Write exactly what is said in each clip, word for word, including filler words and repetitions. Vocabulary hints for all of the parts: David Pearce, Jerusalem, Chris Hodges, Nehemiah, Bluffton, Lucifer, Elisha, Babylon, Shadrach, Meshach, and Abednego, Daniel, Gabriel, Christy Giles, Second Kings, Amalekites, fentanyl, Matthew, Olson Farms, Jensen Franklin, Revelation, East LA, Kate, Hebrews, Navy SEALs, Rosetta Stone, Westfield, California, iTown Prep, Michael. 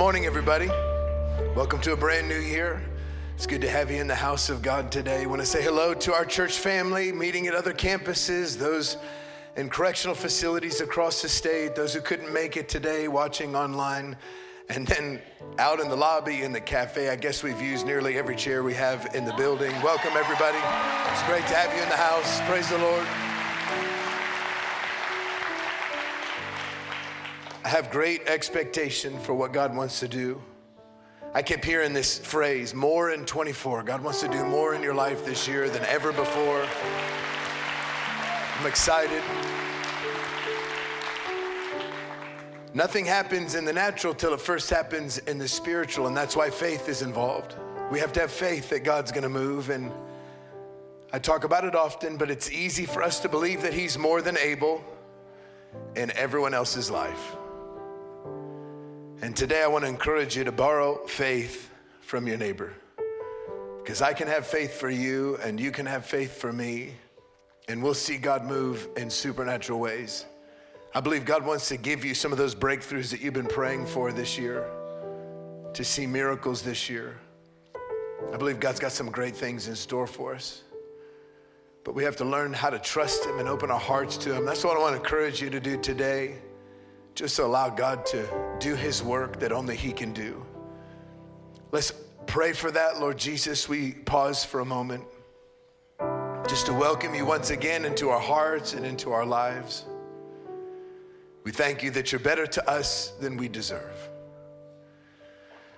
morning, everybody. Welcome to a brand new year. It's good to have you in the house of God today. I want to say hello to our church family, meeting at other campuses, those in correctional facilities across the state, those who couldn't make it today, watching online, and then out in the lobby, in the cafe. I guess we've used nearly every chair we have in the building. Welcome, everybody. It's great to have you in the house. Praise the Lord. I have great expectation for what God wants to do. I kept hearing this phrase, more in twenty-four. God wants to do more in your life this year than ever before. I'm excited. Nothing happens in the natural till it first happens in the spiritual, and that's why faith is involved. We have to have faith that God's going to move, and I talk about it often, but it's easy for us to believe that He's more than able in everyone else's life. And today I want to encourage you to borrow faith from your neighbor, because I can have faith for you and you can have faith for me, and we'll see God move in supernatural ways. I believe God wants to give you some of those breakthroughs that you've been praying for this year, to see miracles this year. I believe God's got some great things in store for us, but we have to learn how to trust Him and open our hearts to Him. That's what I want to encourage you to do today. Just allow God to do His work that only He can do. Let's pray for that. Lord Jesus, we pause for a moment just to welcome You once again into our hearts and into our lives. We thank You that You're better to us than we deserve.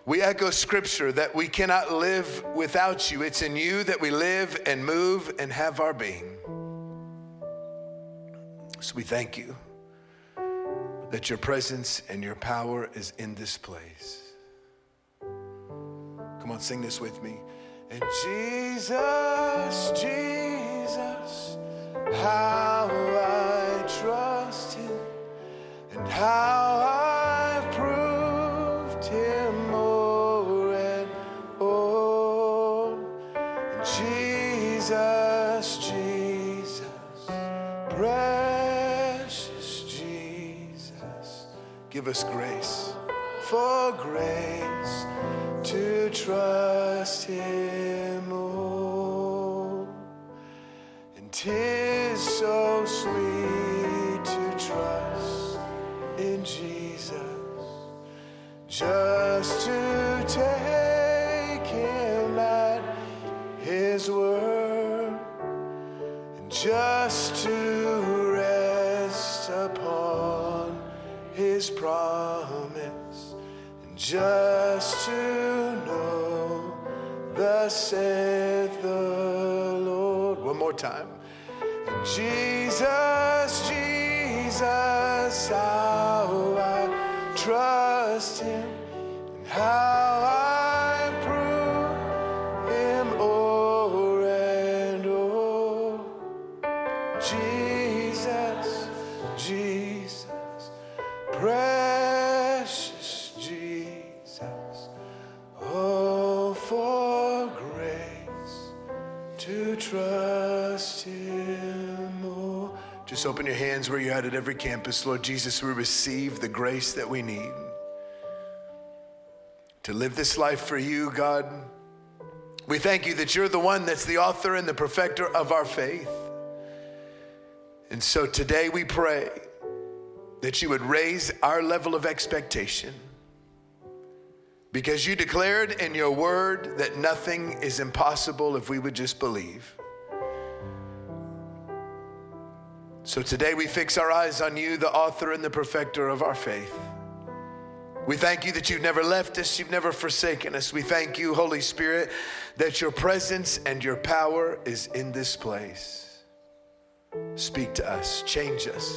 We echo Scripture that we cannot live without You. It's in You that we live and move and have our being. So we thank You that Your presence and Your power is in this place. Come on, sing this with me. And Jesus, Jesus, how I trust Him, and how I've proved Him. Jesus, Jesus, precious Jesus, give us grace, for grace to trust Him more. And 'tis so sweet to trust in Jesus, just to take Him at His word. Just to rest upon His promise, and just to know, thus saith the Lord. One more time. And Jesus, Jesus, how I trust Him, and how I prove Him o'er and o'er. Jesus, Jesus, precious Jesus, oh, for grace to trust Him more. Just open your hands where you're at at every campus. Lord Jesus, we receive the grace that we need to live this life for You, God. We thank You that You're the one that's the author and the perfecter of our faith. And so today we pray that You would raise our level of expectation, because You declared in Your word that nothing is impossible if we would just believe. So today we fix our eyes on You, the author and the perfecter of our faith. We thank You that You've never left us, You've never forsaken us. We thank You, Holy Spirit, that Your presence and Your power is in this place. Speak to us, change us.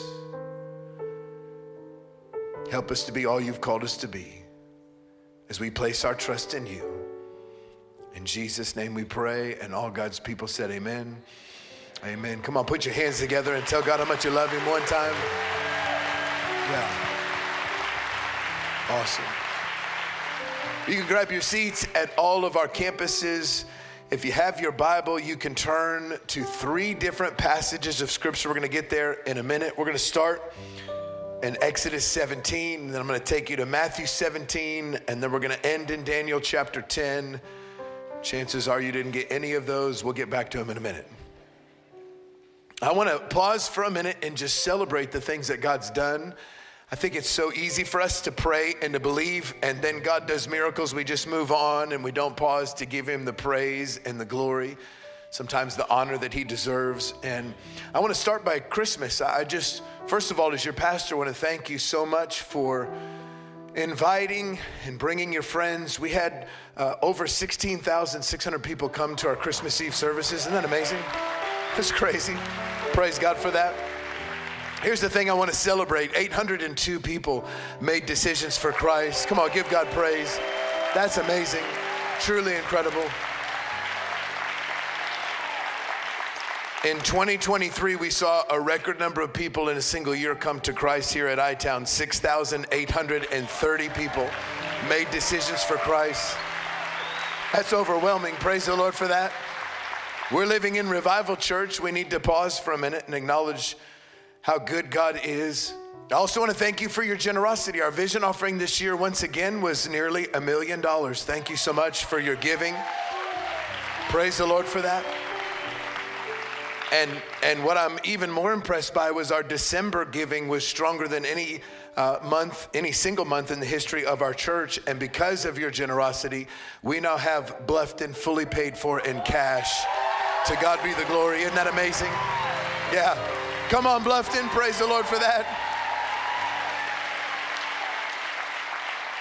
Help us to be all You've called us to be as we place our trust in You. In Jesus' name we pray, and all God's people said amen. Amen. Come on, put your hands together and tell God how much you love Him one time. Yeah. Awesome. You can grab your seats at all of our campuses. If you have your Bible, you can turn to three different passages of Scripture. We're going to get there in a minute. We're going to start in Exodus seventeen, and then I'm going to take you to Matthew seventeen, and then we're going to end in Daniel chapter ten. Chances are you didn't get any of those. We'll get back to them in a minute. I want to pause for a minute and just celebrate the things that God's done. I think it's so easy for us to pray and to believe, and then God does miracles. We just move on, and we don't pause to give him the praise and the glory, sometimes the honor that he deserves. And I want to start by Christmas. I just, first of all, as your pastor, want to thank you so much for inviting and bringing your friends. We had uh, over sixteen thousand six hundred people come to our Christmas Eve services. Isn't that amazing? That's crazy. Praise God for that. Here's the thing I want to celebrate. eight hundred two people made decisions for Christ. Come on, give God praise. That's amazing. Truly incredible. In twenty twenty-three, we saw a record number of people in a single year come to Christ here at iTown. six thousand eight hundred thirty people made decisions for Christ. That's overwhelming. Praise the Lord for that. We're living in Revival Church. We need to pause for a minute and acknowledge how good God is. I also want to thank you for your generosity. Our vision offering this year, once again, was nearly a million dollars. Thank you so much for your giving. Praise the Lord for that. And and what I'm even more impressed by was our December giving was stronger than any uh, month, any single month in the history of our church. And because of your generosity, we now have Bluffton fully paid for in cash. To God be the glory. Isn't that amazing? Yeah. Come on, Bluffton. Praise the Lord for that.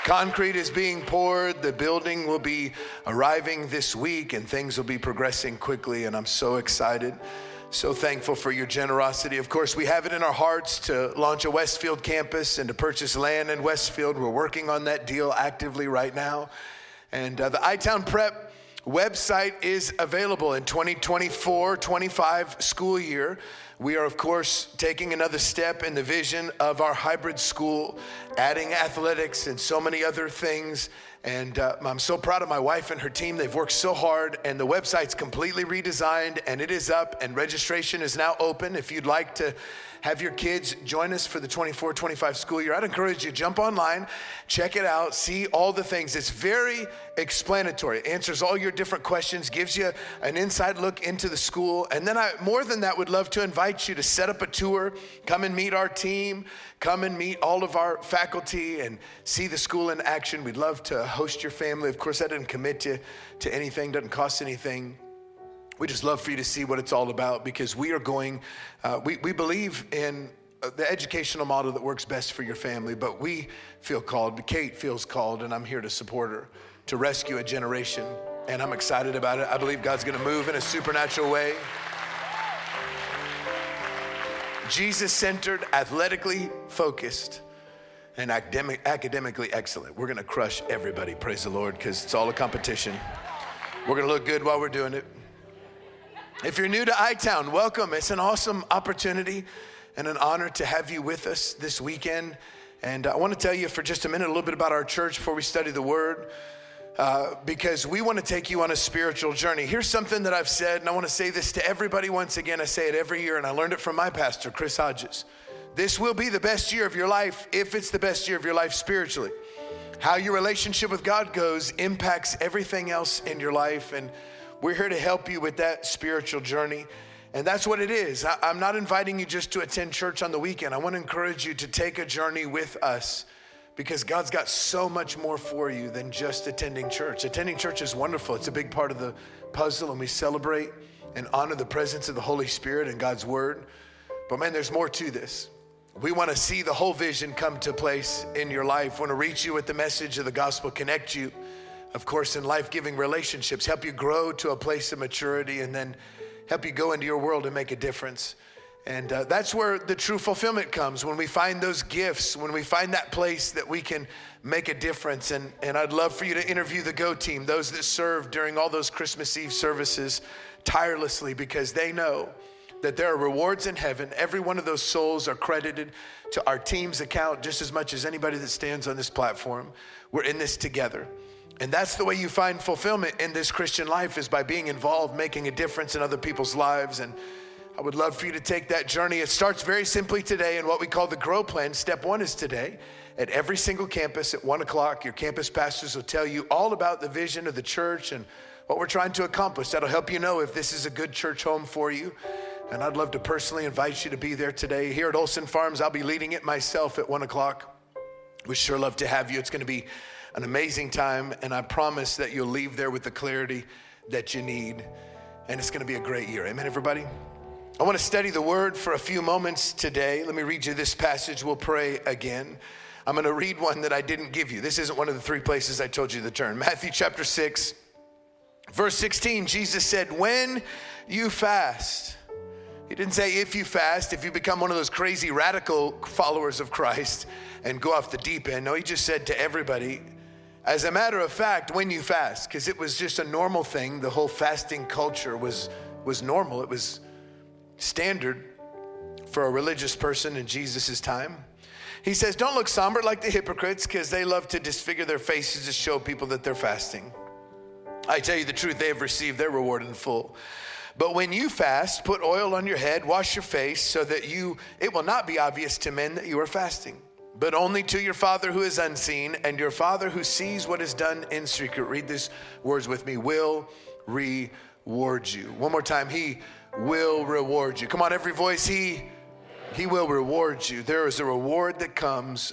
Concrete is being poured. The building will be arriving this week, and things will be progressing quickly. And I'm so excited, so thankful for your generosity. Of course, we have it in our hearts to launch a Westfield campus and to purchase land in Westfield. We're working on that deal actively right now. And uh, the iTown Prep website is available in twenty twenty-four twenty-five school year. We are, of course, taking another step in the vision of our hybrid school, adding athletics and so many other things. And uh, I'm so proud of my wife and her team. They've worked so hard, and the website's completely redesigned, and it is up, and registration is now open. If you'd like to have your kids join us for the twenty-four twenty-five school year, I'd encourage you to jump online, check it out, see all the things. It's very explanatory. It answers all your different questions, gives you an inside look into the school. And then I, more than that, would love to invite you to set up a tour, come and meet our team, come and meet all of our faculty and see the school in action. We'd love to host your family. Of course, that doesn't commit you to anything, doesn't cost anything. We just love for you to see what it's all about, because we are going, uh, we, we believe in the educational model that works best for your family, but we feel called, Kate feels called, and I'm here to support her, to rescue a generation, and I'm excited about it. I believe God's going to move in a supernatural way. Jesus-centered, athletically focused, and academic, academically excellent. We're going to crush everybody, praise the Lord, because it's all a competition. We're going to look good while we're doing it. If you're new to iTown, welcome. It's an awesome opportunity and an honor to have you with us this weekend. And I want to tell you for just a minute a little bit about our church before we study the Word, uh, because we want to take you on a spiritual journey. Here's something that I've said, and I want to say this to everybody once again. I say it every year, and I learned it from my pastor, Chris Hodges. This will be the best year of your life if it's the best year of your life spiritually. How your relationship with God goes impacts everything else in your life, and we're here to help you with that spiritual journey. And that's what it is. I, I'm not inviting you just to attend church on the weekend. I want to encourage you to take a journey with us, because God's got so much more for you than just attending church. Attending church is wonderful. It's a big part of the puzzle, and we celebrate and honor the presence of the Holy Spirit and God's Word. But man, there's more to this. We want to see the whole vision come to place in your life. We want to reach you with the message of the gospel, connect you, of course, in life-giving relationships, help you grow to a place of maturity, and then help you go into your world and make a difference. And uh, that's where the true fulfillment comes, when we find those gifts, when we find that place that we can make a difference. And, and I'd love for you to interview the Go Team, those that serve during all those Christmas Eve services tirelessly, because they know that there are rewards in heaven. Every one of those souls are credited to our team's account just as much as anybody that stands on this platform. We're in this together. And that's the way you find fulfillment in this Christian life, is by being involved, making a difference in other people's lives. And I would love for you to take that journey. It starts very simply today in what we call the Grow Plan. Step one is today. At every single campus at one o'clock, your campus pastors will tell you all about the vision of the church and what we're trying to accomplish. That'll help you know if this is a good church home for you. And I'd love to personally invite you to be there today. Here at Olson Farms, I'll be leading it myself at one o'clock. We'd sure love to have you. It's going to be an amazing time. And I promise that you'll leave there with the clarity that you need. And it's going to be a great year. Amen, everybody? I want to study the word for a few moments today. Let me read you this passage. We'll pray again. I'm going to read one that I didn't give you. This isn't one of the three places I told you to turn. Matthew chapter six, verse sixteen, Jesus said, when you fast. He didn't say if you fast, if you become one of those crazy radical followers of Christ and go off the deep end. No, he just said to everybody, as a matter of fact, when you fast, because it was just a normal thing. The whole fasting culture was, was normal. It was standard for a religious person in Jesus's time. He says, don't look somber like the hypocrites, because they love to disfigure their faces to show people that they're fasting. I tell you the truth, they have received their reward in full. But when you fast, put oil on your head, wash your face, so that you it will not be obvious to men that you are fasting, but only to your Father who is unseen, and your Father who sees what is done in secret. Read these words with me. Will reward you. One more time. He will reward you. Come on, every voice. He He will reward you. There is a reward that comes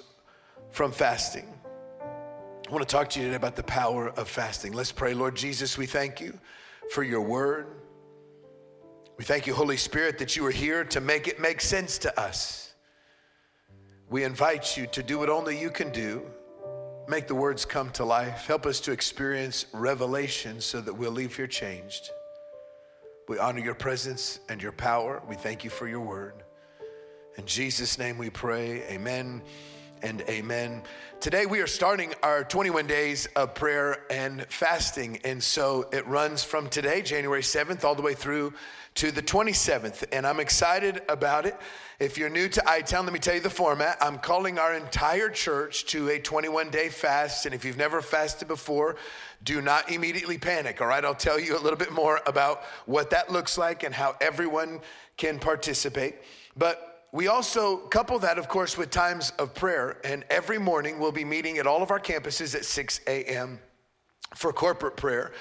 from fasting. I want to talk to you today about the power of fasting. Let's pray. Lord Jesus, we thank you for your word. We thank you, Holy Spirit, that you are here to make it make sense to us. We invite you to do what only you can do. Make the words come to life. Help us to experience revelation so that we'll leave here changed. We honor your presence and your power. We thank you for your word. In Jesus' name we pray, amen and amen. Today we are starting our twenty-one days of prayer and fasting. And so it runs from today, January seventh, all the way through to the twenty-seventh. And I'm excited about it. If you're new to iTown, let me tell you the format. I'm calling our entire church to a twenty-one day fast. And if you've never fasted before, do not immediately panic, all right? I'll tell you a little bit more about what that looks like and how everyone can participate. But we also couple that, of course, with times of prayer. And every morning we'll be meeting at all of our campuses at six a.m. for corporate prayer.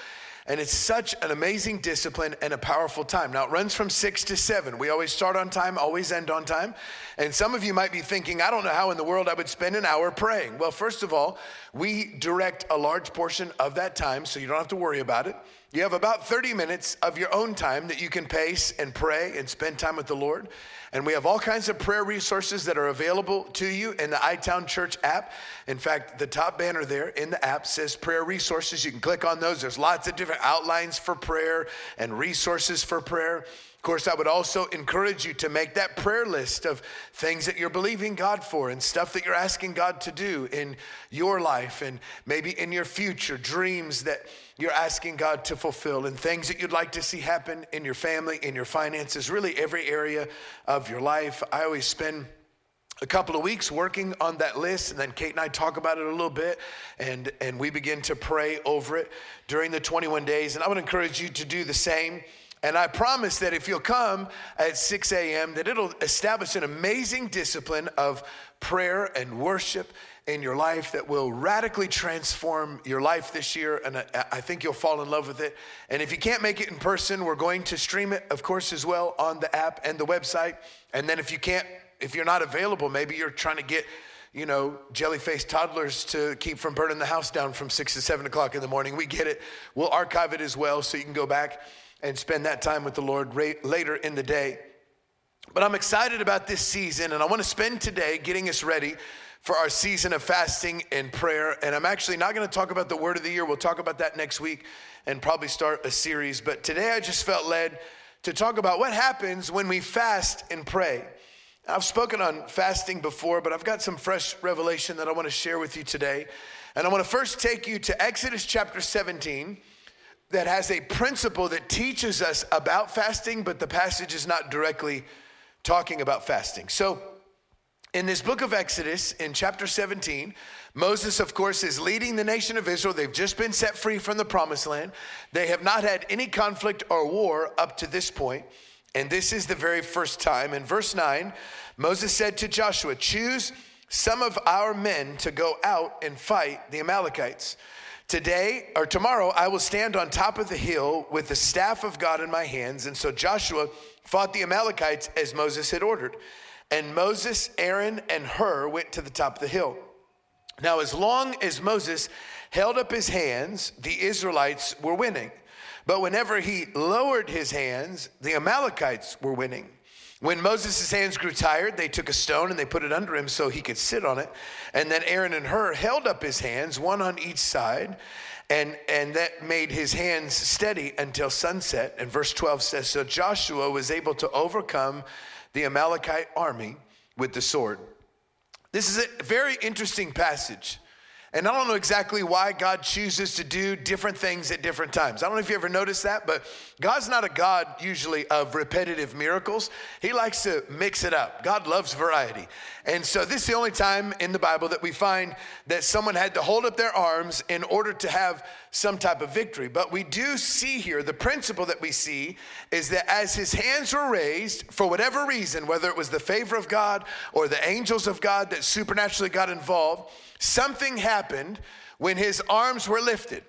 And it's such an amazing discipline and a powerful time. Now, it runs from six to seven. We always start on time, always end on time. And some of you might be thinking, I don't know how in the world I would spend an hour praying. Well, first of all, we direct a large portion of that time, so you don't have to worry about it. You have about thirty minutes of your own time that you can pace and pray and spend time with the Lord. And we have all kinds of prayer resources that are available to you in the iTown Church app. In fact, the top banner there in the app says prayer resources. You can click on those. There's lots of different outlines for prayer and resources for prayer. Of course, I would also encourage you to make that prayer list of things that you're believing God for and stuff that you're asking God to do in your life and maybe in your future, dreams that you're asking God to fulfill and things that you'd like to see happen in your family, in your finances, really every area of your life. I always spend a couple of weeks working on that list, and then Kate and I talk about it a little bit, and, and we begin to pray over it during the twenty-one days. And I would encourage you to do the same. And I promise that if you'll come at six a.m., that it'll establish an amazing discipline of prayer and worship in your life that will radically transform your life this year. And I think you'll fall in love with it. And if you can't make it in person, we're going to stream it, of course, as well on the app and the website. And then if you can't, if you're not available, maybe you're trying to get, you know, jelly-faced toddlers to keep from burning the house down from six to seven o'clock in the morning. We get it. We'll archive it as well so you can go back and spend that time with the Lord later in the day. But I'm excited about this season, and I want to spend today getting us ready for our season of fasting and prayer. And I'm actually not going to talk about the word of the year. We'll talk about that next week and probably start a series. But today I just felt led to talk about what happens when we fast and pray. I've spoken on fasting before, but I've got some fresh revelation that I want to share with you today. And I want to first take you to Exodus chapter seventeen. That has a principle that teaches us about fasting, but the passage is not directly talking about fasting. So in this book of Exodus, in chapter seventeen, Moses, of course, is leading the nation of Israel. They've just been set free from the promised land. They have not had any conflict or war up to this point. And this is the very first time. In verse nine, Moses said to Joshua, choose some of our men to go out and fight the Amalekites. Today or tomorrow, I will stand on top of the hill with the staff of God in my hands. And so Joshua fought the Amalekites as Moses had ordered. And Moses, Aaron, and Hur went to the top of the hill. Now, as long as Moses held up his hands, the Israelites were winning. But whenever he lowered his hands, the Amalekites were winning. When Moses' hands grew tired, they took a stone and they put it under him so he could sit on it. And then Aaron and Hur held up his hands, one on each side, and, and that made his hands steady until sunset. And verse twelve says, so Joshua was able to overcome the Amalekite army with the sword. This is a very interesting passage. And I don't know exactly why God chooses to do different things at different times. I don't know if you ever noticed that, but God's not a God usually of repetitive miracles. He likes to mix it up. God loves variety. And so this is the only time in the Bible that we find that someone had to hold up their arms in order to have some type of victory. But we do see here, the principle that we see is that as his hands were raised, for whatever reason, whether it was the favor of God or the angels of God that supernaturally got involved, something happened when his arms were lifted.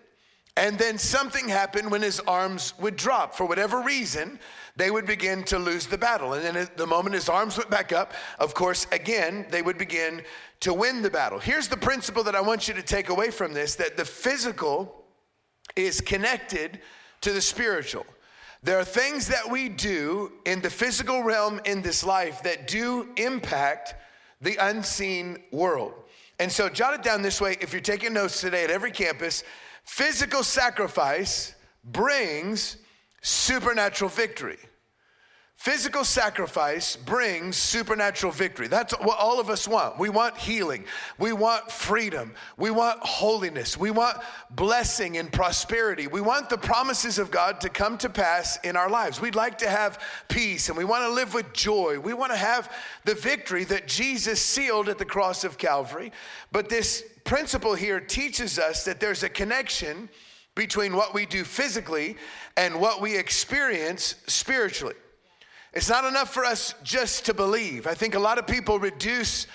And then something happened when his arms would drop. For whatever reason, they would begin to lose the battle. And then at the moment his arms went back up, of course, again, they would begin to win the battle. Here's the principle that I want you to take away from this, that the physical is connected to the spiritual. There are things that we do in the physical realm in this life that do impact the unseen world. And so jot it down this way. If you're taking notes today at every campus, physical sacrifice brings supernatural victory. Physical sacrifice brings supernatural victory. That's what all of us want. We want healing. We want freedom. We want holiness. We want blessing and prosperity. We want the promises of God to come to pass in our lives. We'd like to have peace, and we want to live with joy. We want to have the victory that Jesus sealed at the cross of Calvary. But this principle here teaches us that there's a connection between what we do physically and what we experience spiritually. It's not enough for us just to believe. I think a lot of people reduce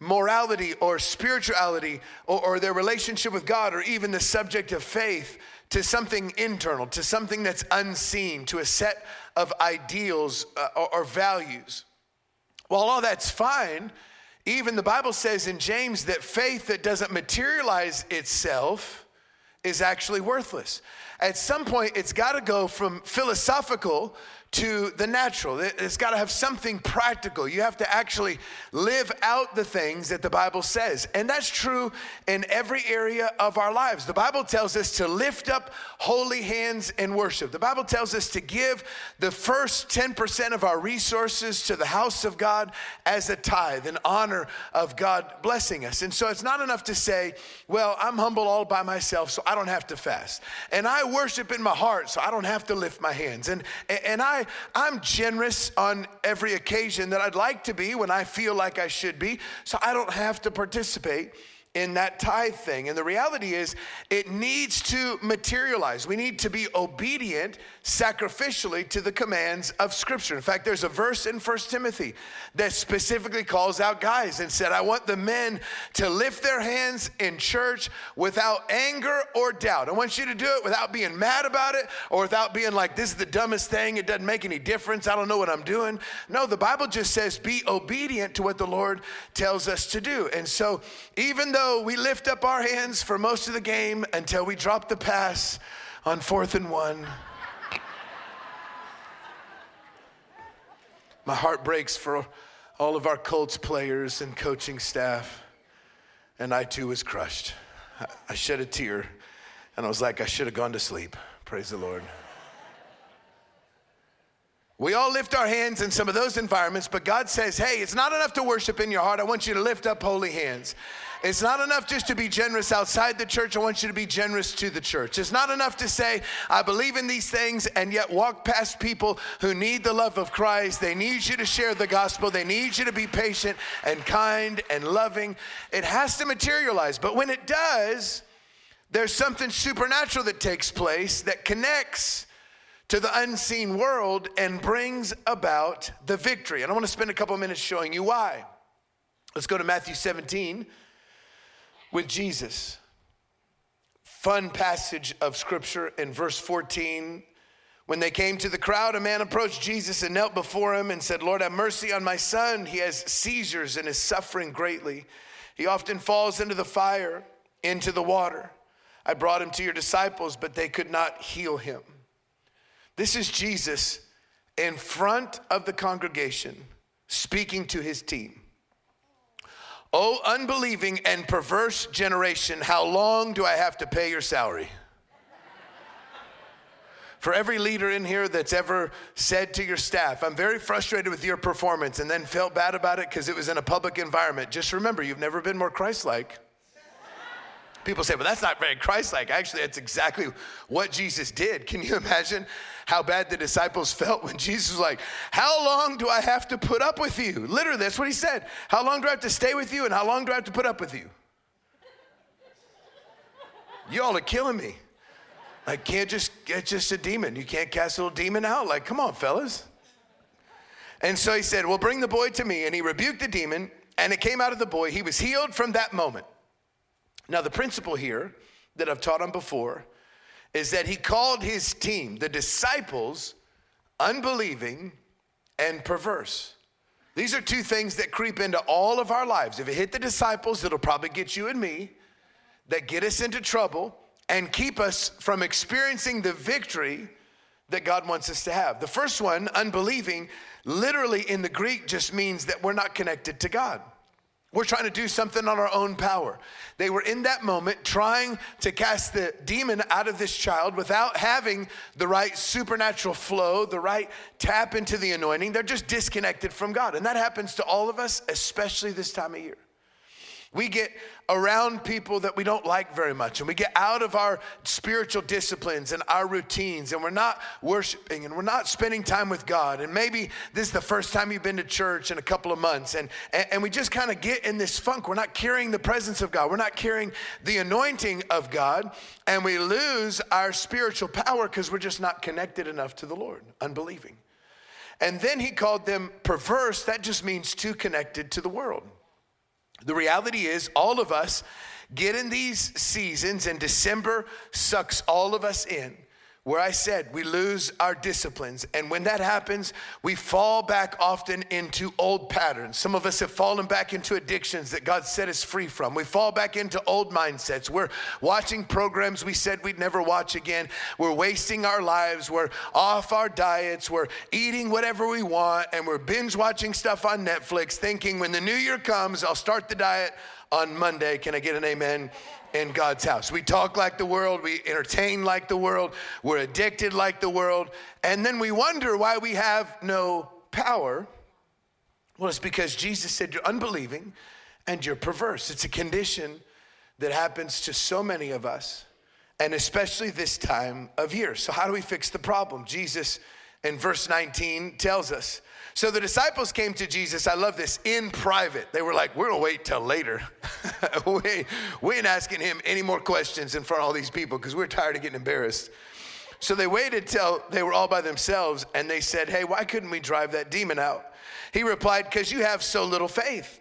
morality or spirituality or, or their relationship with God or even the subject of faith to something internal, to something that's unseen, to a set of ideals uh, or, or values. While all that's fine, even the Bible says in James that faith that doesn't materialize itself is actually worthless. At some point, it's got to go from philosophical to the natural. It's got to have something practical. You have to actually live out the things that the Bible says. And that's true in every area of our lives. The Bible tells us to lift up holy hands and worship. The Bible tells us to give the first ten percent of our resources to the house of God as a tithe, in honor of God blessing us. And so it's not enough to say, well, I'm humble all by myself, so I don't have to fast. And I worship in my heart, so I don't have to lift my hands. And, and I I'm generous on every occasion that I'd like to be when I feel like I should be, so I don't have to participate in that tithe thing. And the reality is it needs to materialize. We need to be obedient sacrificially to the commands of Scripture. In fact, there's a verse in First Timothy that specifically calls out guys and said, I want the men to lift their hands in church without anger or doubt. I want you to do it without being mad about it or without being like, this is the dumbest thing. It doesn't make any difference. I don't know what I'm doing. No, the Bible just says be obedient to what the Lord tells us to do. And so even though we lift up our hands for most of the game until we drop the pass on fourth and one. My heart breaks for all of our Colts players and coaching staff. And I too was crushed. I shed a tear and I was like, I should have gone to sleep. Praise the Lord. We all lift our hands in some of those environments, but God says, hey, it's not enough to worship in your heart. I want you to lift up holy hands. It's not enough just to be generous outside the church. I want you to be generous to the church. It's not enough to say, I believe in these things, and yet walk past people who need the love of Christ. They need you to share the gospel. They need you to be patient and kind and loving. It has to materialize. But when it does, there's something supernatural that takes place that connects to the unseen world and brings about the victory. And I want to spend a couple minutes showing you why. Let's go to Matthew seventeen with Jesus. Fun passage of scripture in verse fourteen. When they came to the crowd, a man approached Jesus and knelt before him and said, "Lord, have mercy on my son. He has seizures and is suffering greatly. He often falls into the fire, into the water. I brought him to your disciples, but they could not heal him." This is Jesus in front of the congregation speaking to his team. "Oh, unbelieving and perverse generation, how long do I have to pay your salary?" For every leader in here that's ever said to your staff, "I'm very frustrated with your performance," and then felt bad about it because it was in a public environment, just remember, you've never been more Christ-like. People say, "Well, that's not very Christ-like." Actually, that's exactly what Jesus did. Can you imagine how bad the disciples felt when Jesus was like, "How long do I have to put up with you?" Literally, that's what he said. "How long do I have to stay with you, and how long do I have to put up with you? You all are killing me. Like, can't just, it's just a demon. You can't cast a little demon out. Like, come on, fellas." And so he said, "Well, bring the boy to me." And he rebuked the demon, and it came out of the boy. He was healed from that moment. Now, the principle here that I've taught on before is that he called his team, the disciples, unbelieving and perverse. These are two things that creep into all of our lives. If it hit the disciples, it'll probably get you and me, that get us into trouble and keep us from experiencing the victory that God wants us to have. The first one, unbelieving, literally in the Greek just means that we're not connected to God. We're trying to do something on our own power. They were in that moment trying to cast the demon out of this child without having the right supernatural flow, the right tap into the anointing. They're just disconnected from God. And that happens to all of us, especially this time of year. We get around people that we don't like very much, and we get out of our spiritual disciplines and our routines, and we're not worshiping, and we're not spending time with God. And maybe this is the first time you've been to church in a couple of months, and, and, and we just kind of get in this funk. We're not carrying the presence of God. We're not carrying the anointing of God, and we lose our spiritual power because we're just not connected enough to the Lord, unbelieving. And then he called them perverse. That just means too connected to the world. The reality is all of us get in these seasons, and December sucks all of us in, where I said we lose our disciplines. And when that happens, we fall back often into old patterns. Some of us have fallen back into addictions that God set us free from. We fall back into old mindsets. We're watching programs we said we'd never watch again. We're wasting our lives. We're off our diets. We're eating whatever we want. And we're binge watching stuff on Netflix, thinking when the new year comes, I'll start the diet on Monday. Can I get an amen? In God's house. We talk like the world. We entertain like the world. We're addicted like the world. And then we wonder why we have no power. Well, it's because Jesus said you're unbelieving and you're perverse. It's a condition that happens to so many of us, and especially this time of year. So how do we fix the problem? Jesus in verse nineteen tells us. So the disciples came to Jesus, I love this, in private. They were like, we're gonna wait till later. we, we ain't asking him any more questions in front of all these people because we're tired of getting embarrassed. So they waited till they were all by themselves, and they said, hey, why couldn't we drive that demon out? He replied, because you have so little faith.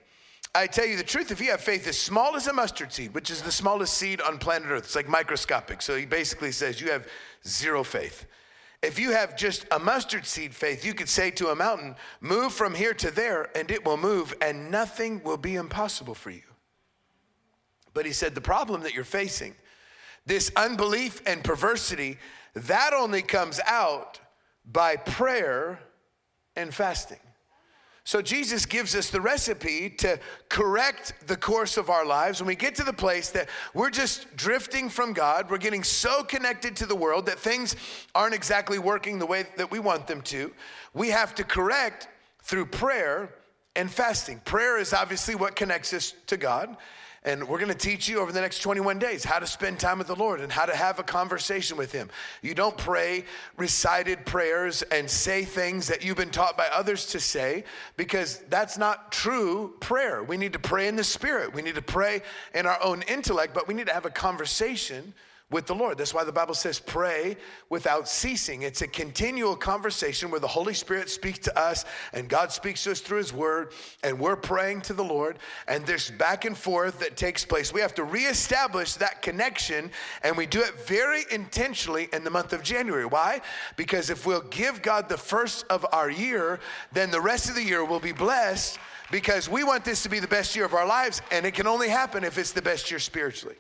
I tell you the truth, if you have faith as small as a mustard seed, which is the smallest seed on planet Earth, it's like microscopic. So he basically says you have zero faith. If you have just a mustard seed faith, you could say to a mountain, move from here to there, and it will move, and nothing will be impossible for you. But he said, the problem that you're facing, this unbelief and perversity, that only comes out by prayer and fasting. So Jesus gives us the recipe to correct the course of our lives when we get to the place that we're just drifting from God. We're getting so connected to the world that things aren't exactly working the way that we want them to. We have to correct through prayer and fasting. Prayer is obviously what connects us to God. And we're gonna teach you over the next twenty-one days how to spend time with the Lord and how to have a conversation with him. You don't pray recited prayers and say things that you've been taught by others to say, because that's not true prayer. We need to pray in the spirit. We need to pray in our own intellect, but we need to have a conversation with the Lord. That's why the Bible says pray without ceasing. It's a continual conversation where the Holy Spirit speaks to us and God speaks to us through his word, and we're praying to the Lord, and there's back and forth that takes place. We have to reestablish that connection, and we do it very intentionally in the month of January. Why? Because if we'll give God the first of our year, then the rest of the year will be blessed, because we want this to be the best year of our lives, and it can only happen if it's the best year spiritually.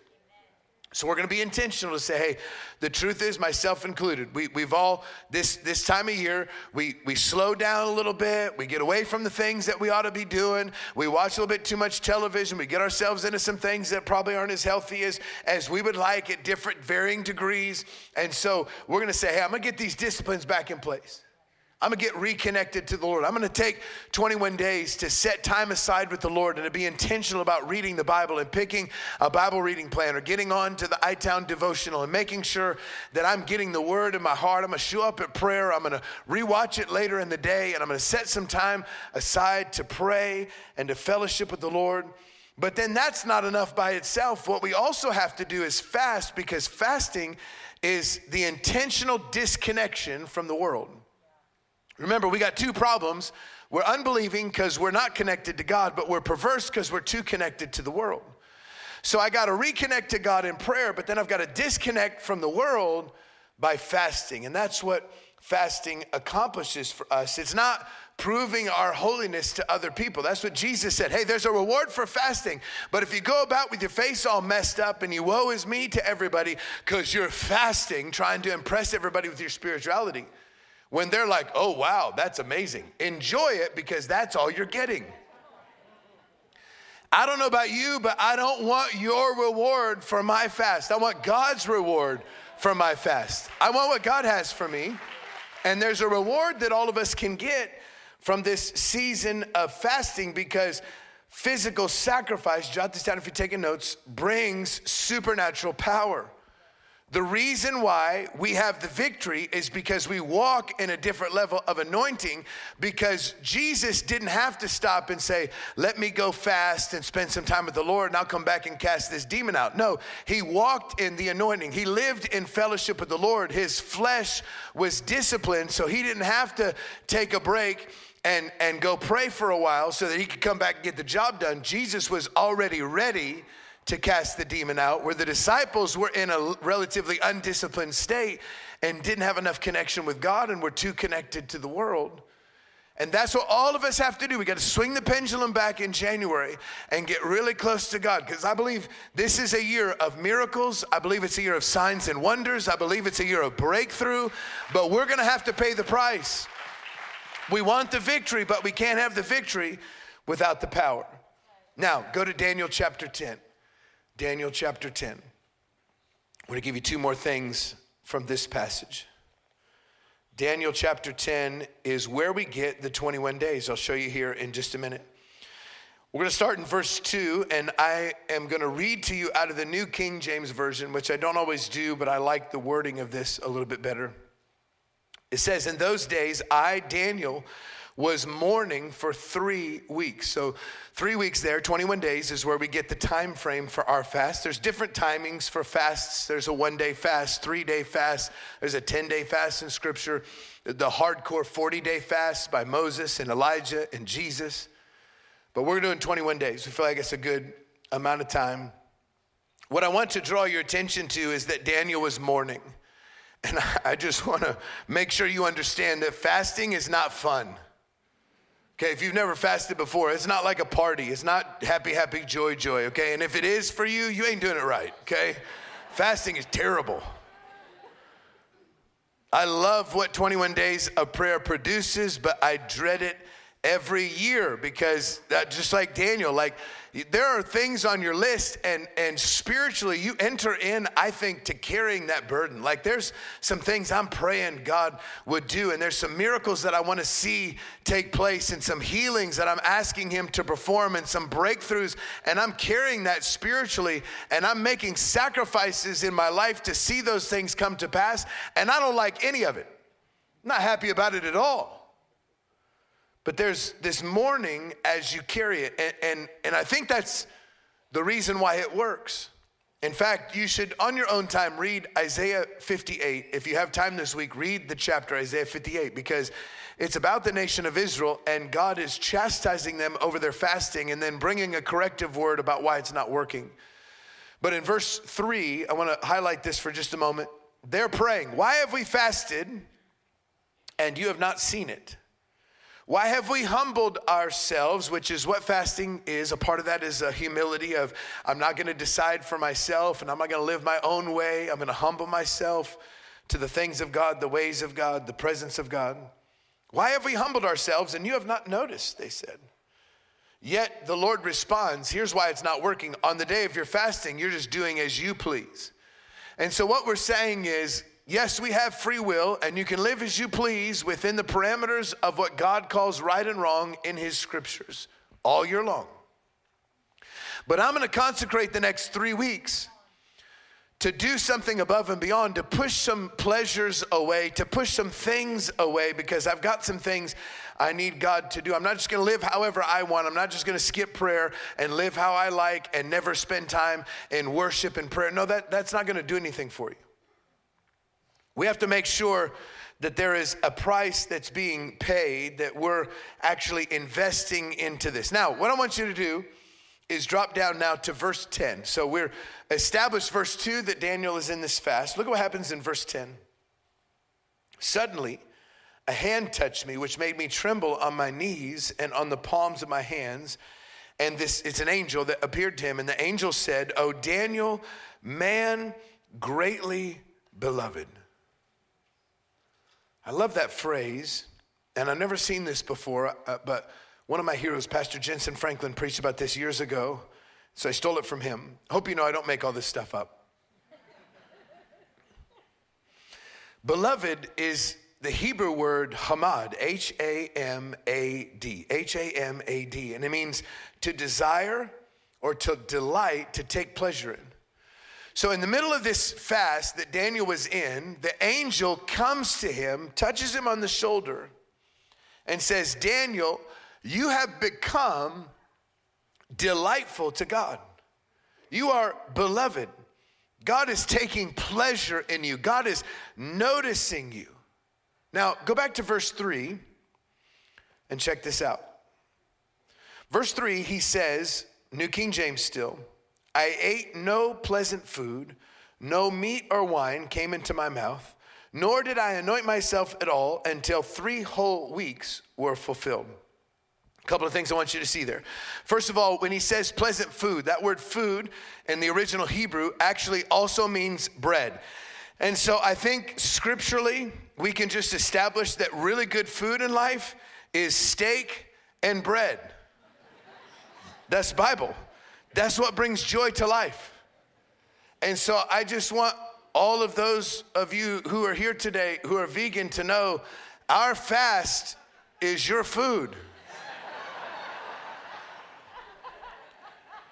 So we're going to be intentional to say, hey, the truth is, myself included, we, we've all, this this time of year, we, we slow down a little bit. We get away from the things that we ought to be doing. We watch a little bit too much television. We get ourselves into some things that probably aren't as healthy as, as we would like at different varying degrees. And so we're going to say, hey, I'm going to get these disciplines back in place. I'm going to get reconnected to the Lord. I'm going to take twenty-one days to set time aside with the Lord and to be intentional about reading the Bible and picking a Bible reading plan or getting on to the iTown devotional and making sure that I'm getting the word in my heart. I'm going to show up at prayer. I'm going to rewatch it later in the day, and I'm going to set some time aside to pray and to fellowship with the Lord. But then that's not enough by itself. What we also have to do is fast, because fasting is the intentional disconnection from the world. Remember, we got two problems. We're unbelieving because we're not connected to God, but we're perverse because we're too connected to the world. So I got to reconnect to God in prayer, but then I've got to disconnect from the world by fasting. And that's what fasting accomplishes for us. It's not proving our holiness to other people. That's what Jesus said. Hey, there's a reward for fasting. But if you go about with your face all messed up and you woe is me to everybody because you're fasting, trying to impress everybody with your spirituality, when they're like, oh, wow, that's amazing, enjoy it, because that's all you're getting. I don't know about you, but I don't want your reward for my fast. I want God's reward for my fast. I want what God has for me. And there's a reward that all of us can get from this season of fasting, because physical sacrifice, jot this down if you're taking notes, brings supernatural power. The reason why we have the victory is because we walk in a different level of anointing, because Jesus didn't have to stop and say, let me go fast and spend some time with the Lord and I'll come back and cast this demon out. No, he walked in the anointing. He lived in fellowship with the Lord. His flesh was disciplined, so he didn't have to take a break and, and go pray for a while so that he could come back and get the job done. Jesus was already ready to cast the demon out, where the disciples were in a relatively undisciplined state and didn't have enough connection with God and were too connected to the world. And that's what all of us have to do. We got to swing the pendulum back in January and get really close to God, because I believe this is a year of miracles. I believe it's a year of signs and wonders. I believe it's a year of breakthrough, but we're going to have to pay the price. We want the victory, but we can't have the victory without the power. Now, go to Daniel chapter ten. Daniel chapter ten. I'm going to give you two more things from this passage. Daniel chapter ten is where we get the twenty-one days. I'll show you here in just a minute. We're going to start in verse two, and I am going to read to you out of the New King James Version, which I don't always do, but I like the wording of this a little bit better. It says, in those days, I, Daniel, was mourning for three weeks. So three weeks there, twenty-one days is where we get the time frame for our fast. There's different timings for fasts. There's a one-day fast, three-day fast. There's a ten-day fast in Scripture. The hardcore forty-day fast by Moses and Elijah and Jesus. But we're doing twenty-one days. We feel like it's a good amount of time. What I want to draw your attention to is that Daniel was mourning. And I just want to make sure you understand that fasting is not fun. Okay, if you've never fasted before, it's not like a party. It's not happy, happy, joy, joy, okay? And if it is for you, you ain't doing it right, okay? Fasting is terrible. I love what twenty-one days of prayer produces, but I dread it every year, because that, just like Daniel, like there are things on your list, and, and spiritually you enter in, I think, to carrying that burden. Like there's some things I'm praying God would do, and there's some miracles that I want to see take place, and some healings that I'm asking him to perform, and some breakthroughs, and I'm carrying that spiritually, and I'm making sacrifices in my life to see those things come to pass, and I don't like any of it. I'm not happy about it at all. But there's this mourning as you carry it. And, and, and I think that's the reason why it works. In fact, you should, on your own time, read Isaiah fifty-eight. If you have time this week, read the chapter Isaiah fifty-eight, because it's about the nation of Israel, and God is chastising them over their fasting and then bringing a corrective word about why it's not working. But in verse three, I want to highlight this for just a moment. They're praying, why have we fasted and you have not seen it? Why have we humbled ourselves, which is what fasting is? A part of that is a humility of, I'm not going to decide for myself, and I'm not going to live my own way. I'm going to humble myself to the things of God, the ways of God, the presence of God. Why have we humbled ourselves and you have not noticed, they said. Yet the Lord responds, here's why it's not working. On the day of your fasting, you're just doing as you please. And so what we're saying is, yes, we have free will, and you can live as you please within the parameters of what God calls right and wrong in his scriptures all year long. But I'm going to consecrate the next three weeks to do something above and beyond, to push some pleasures away, to push some things away, because I've got some things I need God to do. I'm not just going to live however I want. I'm not just going to skip prayer and live how I like and never spend time in worship and prayer. No, that, that's not going to do anything for you. We have to make sure that there is a price that's being paid, that we're actually investing into this. Now, what I want you to do is drop down now to verse ten. So we're established verse two that Daniel is in this fast. Look at what happens in verse ten. Suddenly, a hand touched me, which made me tremble on my knees and on the palms of my hands. And this, it's an angel that appeared to him. And the angel said, "O Daniel, man greatly beloved." I love that phrase, and I've never seen this before, uh, but one of my heroes, Pastor Jensen Franklin, preached about this years ago, so I stole it from him. Hope you know I don't make all this stuff up. Beloved is the Hebrew word hamad, H A M A D, H A M A D, and it means to desire or to delight, to take pleasure in. So in the middle of this fast that Daniel was in, the angel comes to him, touches him on the shoulder, and says, "Daniel, you have become delightful to God. You are beloved. God is taking pleasure in you. God is noticing you." Now, go back to verse three and check this out. Verse three, he says, New King James still, "I ate no pleasant food, no meat or wine came into my mouth, nor did I anoint myself at all until three whole weeks were fulfilled." A couple of things I want you to see there. First of all, when he says pleasant food, that word food in the original Hebrew actually also means bread. And so I think scripturally, we can just establish that really good food in life is steak and bread. That's Bible. That's what brings joy to life. And so I just want all of those of you who are here today who are vegan to know our fast is your food.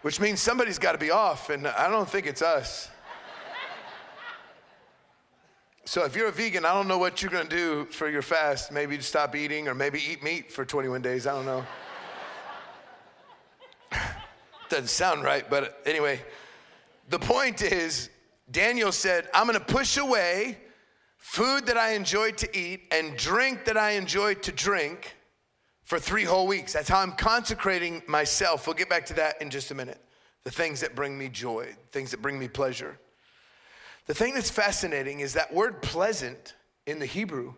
Which means somebody's got to be off, and I don't think it's us. So if you're a vegan, I don't know what you're going to do for your fast. Maybe stop eating or maybe eat meat for twenty-one days. I don't know. Doesn't sound right, but anyway, the point is Daniel said, I'm going to push away food that I enjoy to eat and drink that I enjoy to drink for three whole weeks. That's how I'm consecrating myself. We'll get back to that in just a minute. The things that bring me joy, things that bring me pleasure. The thing that's fascinating is that word pleasant in the Hebrew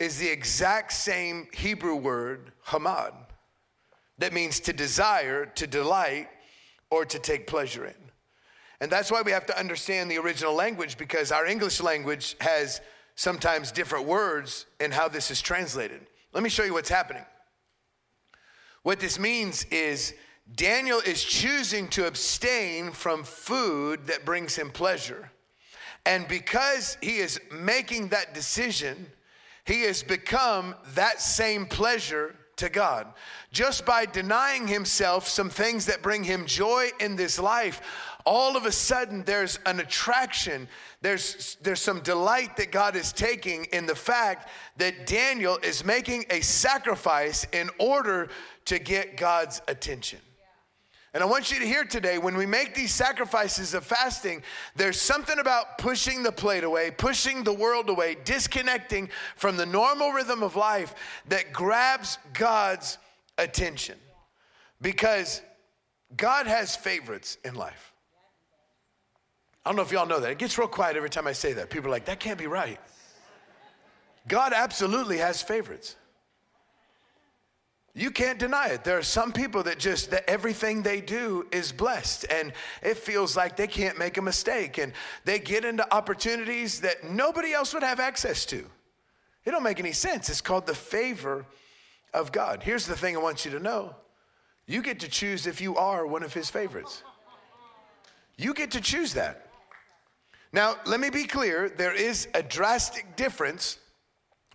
is the exact same Hebrew word hamad. That means to desire, to delight, or to take pleasure in. And that's why we have to understand the original language, because our English language has sometimes different words in how this is translated. Let me show you what's happening. What this means is Daniel is choosing to abstain from food that brings him pleasure. And because he is making that decision, he has become that same pleasure to God. Just by denying himself some things that bring him joy in this life, all of a sudden there's an attraction. There's, there's some delight that God is taking in the fact that Daniel is making a sacrifice in order to get God's attention. And I want you to hear today, when we make these sacrifices of fasting, there's something about pushing the plate away, pushing the world away, disconnecting from the normal rhythm of life that grabs God's attention. Because God has favorites in life. I don't know if y'all know that. It gets real quiet every time I say that. People are like, that can't be right. God absolutely has favorites. You can't deny it. There are some people that just, that everything they do is blessed, and it feels like they can't make a mistake, and they get into opportunities that nobody else would have access to. It don't make any sense. It's called the favor of God. Here's the thing I want you to know. You get to choose if you are one of his favorites. You get to choose that. Now, let me be clear. There is a drastic difference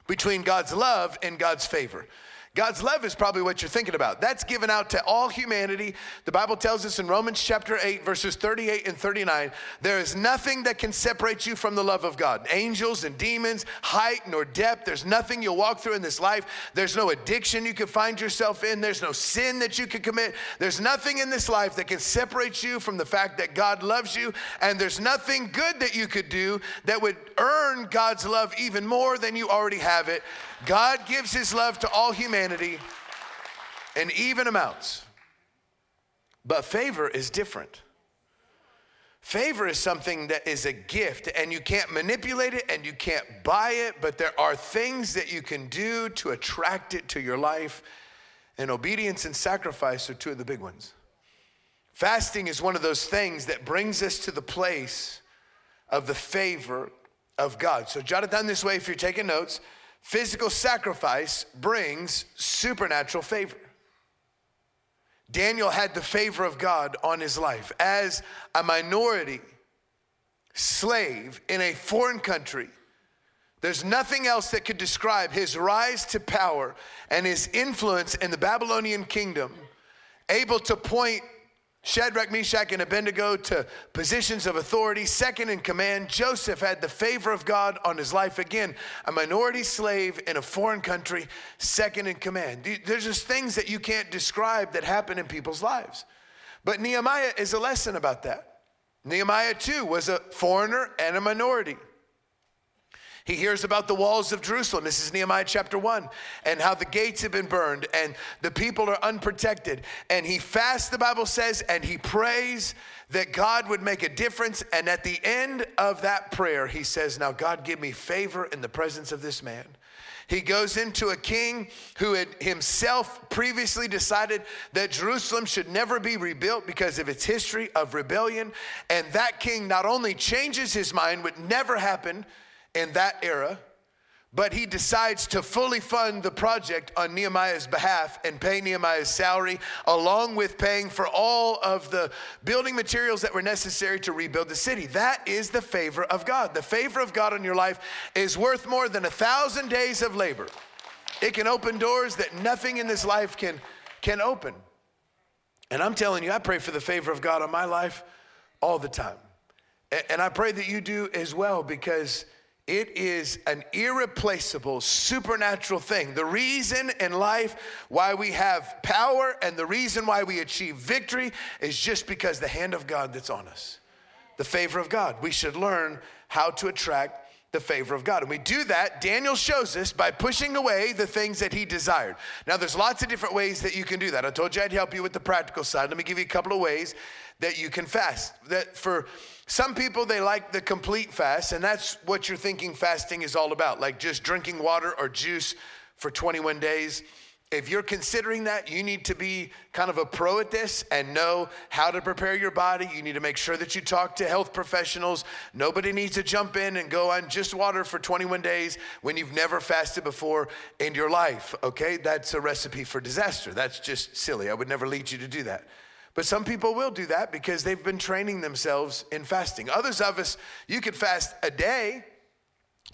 between God's love and God's favor. God's love is probably what you're thinking about. That's given out to all humanity. The Bible tells us in Romans chapter eight, verses thirty-eight and thirty-nine, there is nothing that can separate you from the love of God. Angels and demons, height nor depth. There's nothing you'll walk through in this life. There's no addiction you can find yourself in. There's no sin that you can commit. There's nothing in this life that can separate you from the fact that God loves you. And there's nothing good that you could do that would earn God's love even more than you already have it. God gives his love to all humanity. And even amounts. But favor is different. Favor is something that is a gift, and you can't manipulate it and you can't buy it, but there are things that you can do to attract it to your life, and obedience and sacrifice are two of the big ones. Fasting is one of those things that brings us to the place of the favor of God. So jot it down this way if you're taking notes. Physical sacrifice brings supernatural favor. Daniel had the favor of God on his life. As a minority slave in a foreign country, there's nothing else that could describe his rise to power and his influence in the Babylonian kingdom, able to point Shadrach, Meshach, and Abednego to positions of authority, second in command. Joseph had the favor of God on his life. Again, a minority slave in a foreign country, second in command. There's just things that you can't describe that happen in people's lives. But Nehemiah is a lesson about that. Nehemiah, too, was a foreigner and a minority. He hears about the walls of Jerusalem. This is Nehemiah chapter one, and how the gates have been burned and the people are unprotected. And he fasts, the Bible says, and he prays that God would make a difference. And at the end of that prayer, he says, now God, give me favor in the presence of this man. He goes into a king who had himself previously decided that Jerusalem should never be rebuilt because of its history of rebellion. And that king not only changes his mind, which never happened in that era, but he decides to fully fund the project on Nehemiah's behalf and pay Nehemiah's salary, along with paying for all of the building materials that were necessary to rebuild the city. That is the favor of God. The favor of God on your life is worth more than a thousand days of labor. It can open doors that nothing in this life can, can open. And I'm telling you, I pray for the favor of God on my life all the time. And I pray that you do as well, because it is an irreplaceable, supernatural thing. The reason in life why we have power and the reason why we achieve victory is just because the hand of God that's on us, the favor of God. We should learn how to attract the favor of God. And we do that, Daniel shows us, by pushing away the things that he desired. Now, there's lots of different ways that you can do that. I told you I'd help you with the practical side. Let me give you a couple of ways that you can fast. That for some people, they like the complete fast, and that's what you're thinking fasting is all about, like just drinking water or juice for twenty-one days. If you're considering that, you need to be kind of a pro at this and know how to prepare your body. You need to make sure that you talk to health professionals. Nobody needs to jump in and go on just water for twenty-one days when you've never fasted before in your life, okay? That's a recipe for disaster. That's just silly. I would never lead you to do that. But some people will do that because they've been training themselves in fasting. Others of us, you could fast a day.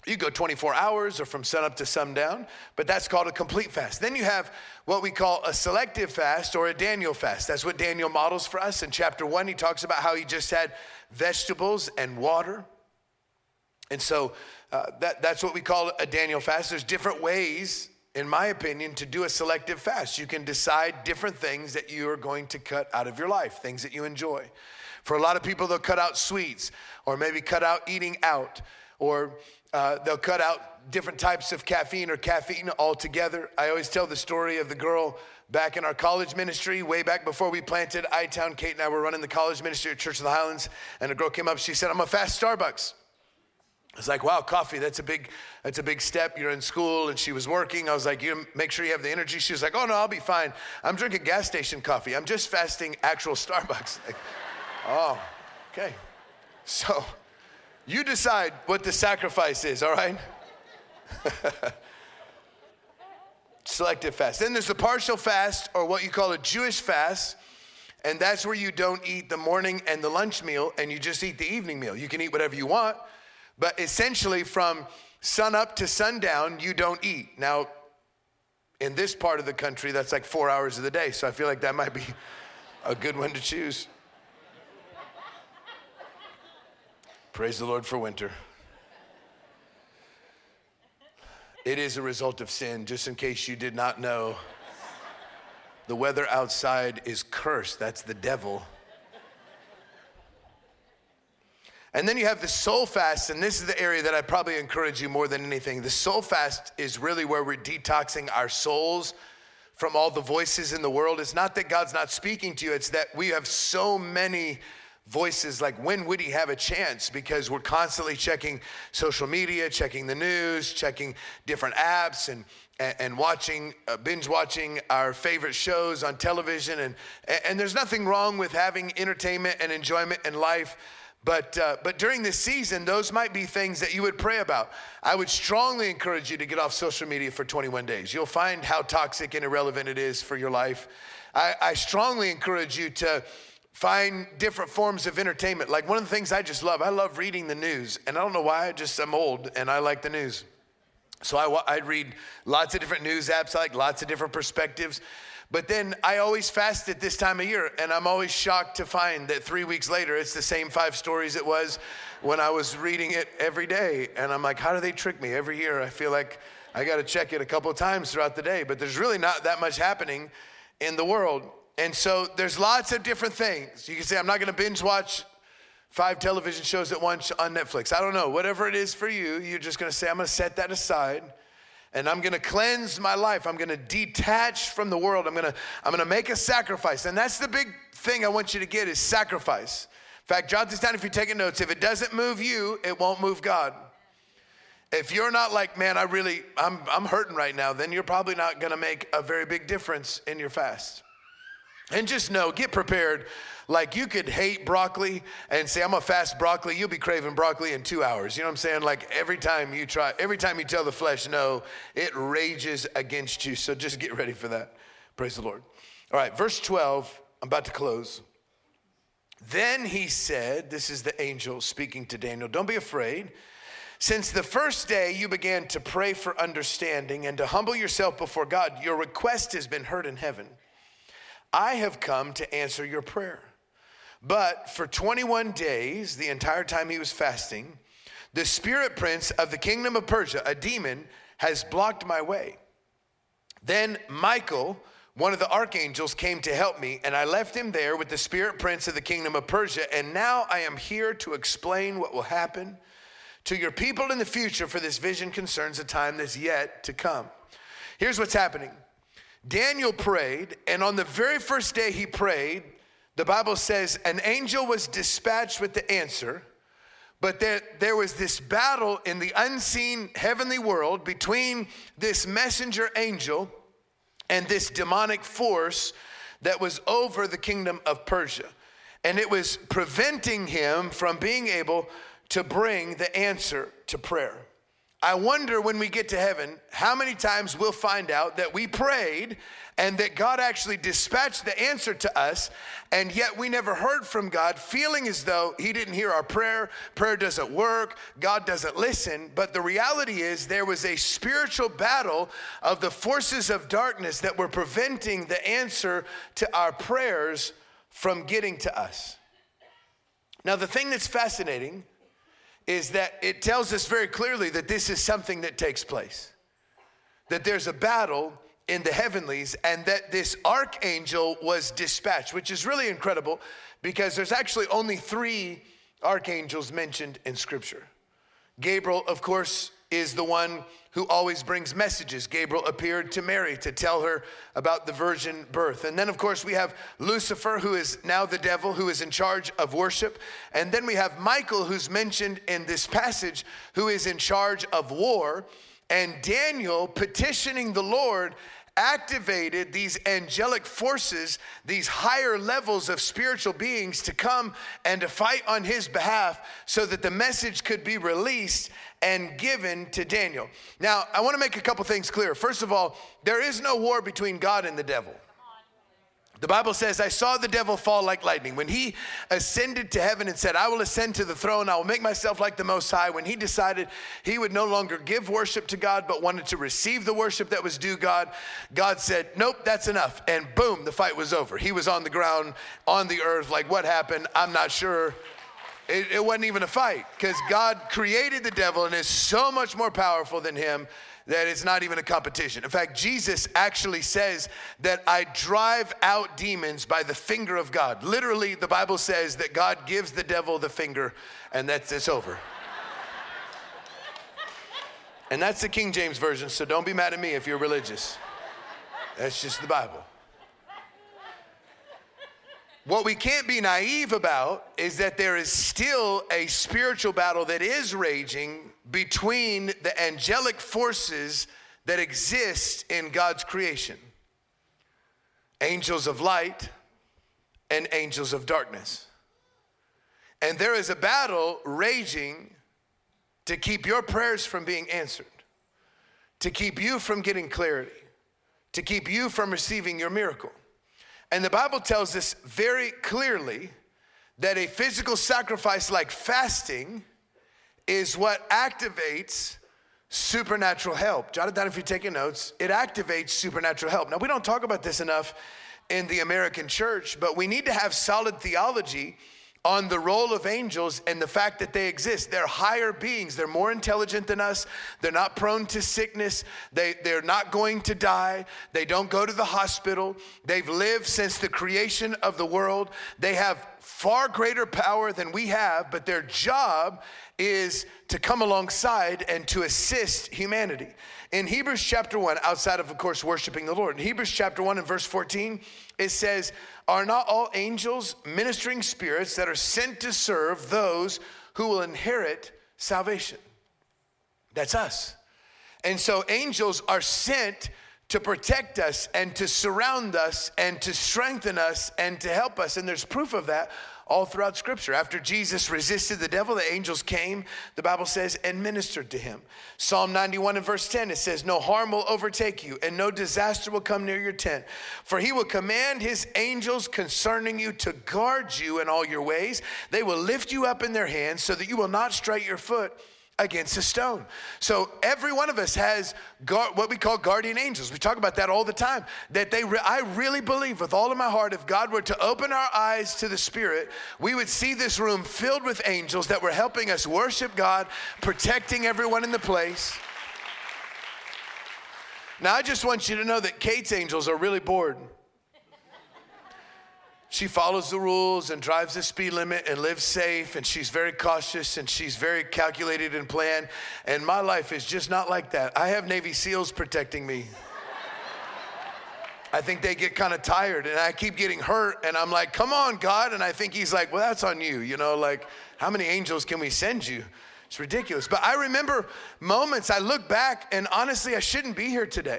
You go twenty-four hours or from sunup to sundown, but that's called a complete fast. Then you have what we call a selective fast or a Daniel fast. That's what Daniel models for us. In chapter one, he talks about how he just had vegetables and water. And so uh, that, that's what we call a Daniel fast. There's different ways in my opinion, to do a selective fast. You can decide different things that you are going to cut out of your life, things that you enjoy. For a lot of people, they'll cut out sweets, or maybe cut out eating out, or uh, they'll cut out different types of caffeine or caffeine altogether. I always tell the story of the girl back in our college ministry, way back before we planted iTown. Kate and I were running the college ministry at Church of the Highlands, and a girl came up, she said, "I'm gonna fast Starbucks." I was like, wow, coffee, that's a big that's a big step. You're in school, and she was working. I was like, you make sure you have the energy. She was like, oh, no, I'll be fine. I'm drinking gas station coffee. I'm just fasting actual Starbucks. Like, oh, okay. So you decide what the sacrifice is, all right? Selective fast. Then there's the partial fast, or what you call a Jewish fast. And that's where you don't eat the morning and the lunch meal, and you just eat the evening meal. You can eat whatever you want. But essentially, from sun up to sundown, you don't eat. Now, in this part of the country, that's like four hours of the day. So I feel like that might be a good one to choose. Praise the Lord for winter. It is a result of sin, just in case you did not know. The weather outside is cursed. That's the devil. And then you have the soul fast, and this is the area that I probably encourage you more than anything. The soul fast is really where we're detoxing our souls from all the voices in the world. It's not that God's not speaking to you, it's that we have so many voices, like when would he have a chance? Because we're constantly checking social media, checking the news, checking different apps, and and watching, uh, binge watching our favorite shows on television. And, and there's nothing wrong with having entertainment and enjoyment in life. But uh, but during this season, those might be things that you would pray about. I would strongly encourage you to get off social media for twenty-one days. You'll find how toxic and irrelevant it is for your life. I, I strongly encourage you to find different forms of entertainment. Like one of the things I just love, I love reading the news. And I don't know why, I just, I'm old and I like the news. So I, I read lots of different news apps. I like lots of different perspectives. But then I always fast at this time of year, and I'm always shocked to find that three weeks later, it's the same five stories it was when I was reading it every day. And I'm like, how do they trick me every year? I feel like I got to check it a couple of times throughout the day, but there's really not that much happening in the world. And so there's lots of different things. You can say, I'm not going to binge watch five television shows at once on Netflix. I don't know, whatever it is for you, you're just going to say, I'm going to set that aside. And I'm gonna cleanse my life. I'm gonna detach from the world. I'm gonna, I'm gonna make a sacrifice. And that's the big thing I want you to get is sacrifice. In fact, jot this down if you're taking notes. If it doesn't move you, it won't move God. If you're not like, man, I really, I'm, I'm hurting right now, then you're probably not gonna make a very big difference in your fast. And just know, get prepared. Like you could hate broccoli and say, I'm gonna fast broccoli. You'll be craving broccoli in two hours. You know what I'm saying? Like every time you try, every time you tell the flesh no, it rages against you. So just get ready for that. Praise the Lord. All right, verse twelve, I'm about to close. Then he said, this is the angel speaking to Daniel, don't be afraid. Since the first day you began to pray for understanding and to humble yourself before God, your request has been heard in heaven. I have come to answer your prayer. But for twenty-one days, the entire time he was fasting, the spirit prince of the kingdom of Persia, a demon, has blocked my way. Then Michael, one of the archangels, came to help me, and I left him there with the spirit prince of the kingdom of Persia, and now I am here to explain what will happen to your people in the future, for this vision concerns a time that's yet to come. Here's what's happening. Daniel prayed, and on the very first day he prayed, the Bible says an angel was dispatched with the answer, but there, there was this battle in the unseen heavenly world between this messenger angel and this demonic force that was over the kingdom of Persia. And it was preventing him from being able to bring the answer to prayer. I wonder when we get to heaven, how many times we'll find out that we prayed and that God actually dispatched the answer to us, and yet we never heard from God, feeling as though he didn't hear our prayer, prayer doesn't work, God doesn't listen. But the reality is there was a spiritual battle of the forces of darkness that were preventing the answer to our prayers from getting to us. Now, the thing that's fascinating is that it tells us very clearly that this is something that takes place. that there's a battle in the heavenlies and that this archangel was dispatched, which is really incredible because there's actually only three archangels mentioned in Scripture. Gabriel, of course, is the one who always brings messages. Gabriel appeared to Mary to tell her about the virgin birth. And then, of course, we have Lucifer, who is now the devil, who is in charge of worship. And then we have Michael, who's mentioned in this passage, who is in charge of war. And Daniel, petitioning the Lord, activated these angelic forces, these higher levels of spiritual beings to come and to fight on his behalf so that the message could be released and given to Daniel. Now, I want to make a couple things clear. First of all, there is no war between God and the devil. The Bible says, I saw the devil fall like lightning. When he ascended to heaven and said, I will ascend to the throne, I will make myself like the Most High. When he decided he would no longer give worship to God, but wanted to receive the worship that was due God, God said, nope, that's enough. And boom, the fight was over. He was on the ground, on the earth, like what happened? I'm not sure. It, it wasn't even a fight because God created the devil and is so much more powerful than him that it's not even a competition. In fact, Jesus actually says that I drive out demons by the finger of God. Literally, the Bible says that God gives the devil the finger, and that's it's over. And that's the King James Version, so don't be mad at me if you're religious. That's just the Bible. What we can't be naive about is that there is still a spiritual battle that is raging between the angelic forces that exist in God's creation. Angels of light and angels of darkness. And there is a battle raging to keep your prayers from being answered, to keep you from getting clarity, to keep you from receiving your miracle. And the Bible tells us very clearly that a physical sacrifice like fasting is what activates supernatural help. Jot it down if you're taking notes. It activates supernatural help. Now, we don't talk about this enough in the American church, but we need to have solid theology on the role of angels and the fact that they exist. They're higher beings. They're more intelligent than us. They're not prone to sickness. They, they're not going to die. They don't go to the hospital. They've lived since the creation of the world. They have far greater power than we have, but their job is to come alongside and to assist humanity. In Hebrews chapter one, outside of, of course, worshiping the Lord, in Hebrews chapter one and verse fourteen, it says, are not all angels ministering spirits that are sent to serve those who will inherit salvation? That's us. And so angels are sent to protect us and to surround us and to strengthen us and to help us. And there's proof of that all throughout Scripture. After Jesus resisted the devil, the angels came, the Bible says, and ministered to him. Psalm ninety-one and verse ten, it says, no harm will overtake you, and no disaster will come near your tent. For he will command his angels concerning you to guard you in all your ways. They will lift you up in their hands so that you will not strike your foot against a stone. So every one of us has guard, what we call guardian angels. We talk about that all the time. That they, re- I really believe with all of my heart, if God were to open our eyes to the Spirit, we would see this room filled with angels that were helping us worship God, protecting everyone in the place. Now, I just want you to know that Kate's angels are really bored. She follows the rules and drives the speed limit and lives safe, and she's very cautious and she's very calculated and planned. And my life is just not like that. I have Navy SEALs protecting me. I think they get kind of tired and I keep getting hurt and I'm like, come on, God. And I think he's like, well, that's on you. You know, like, how many angels can we send you? It's ridiculous. But I remember moments, I look back and honestly, I shouldn't be here today.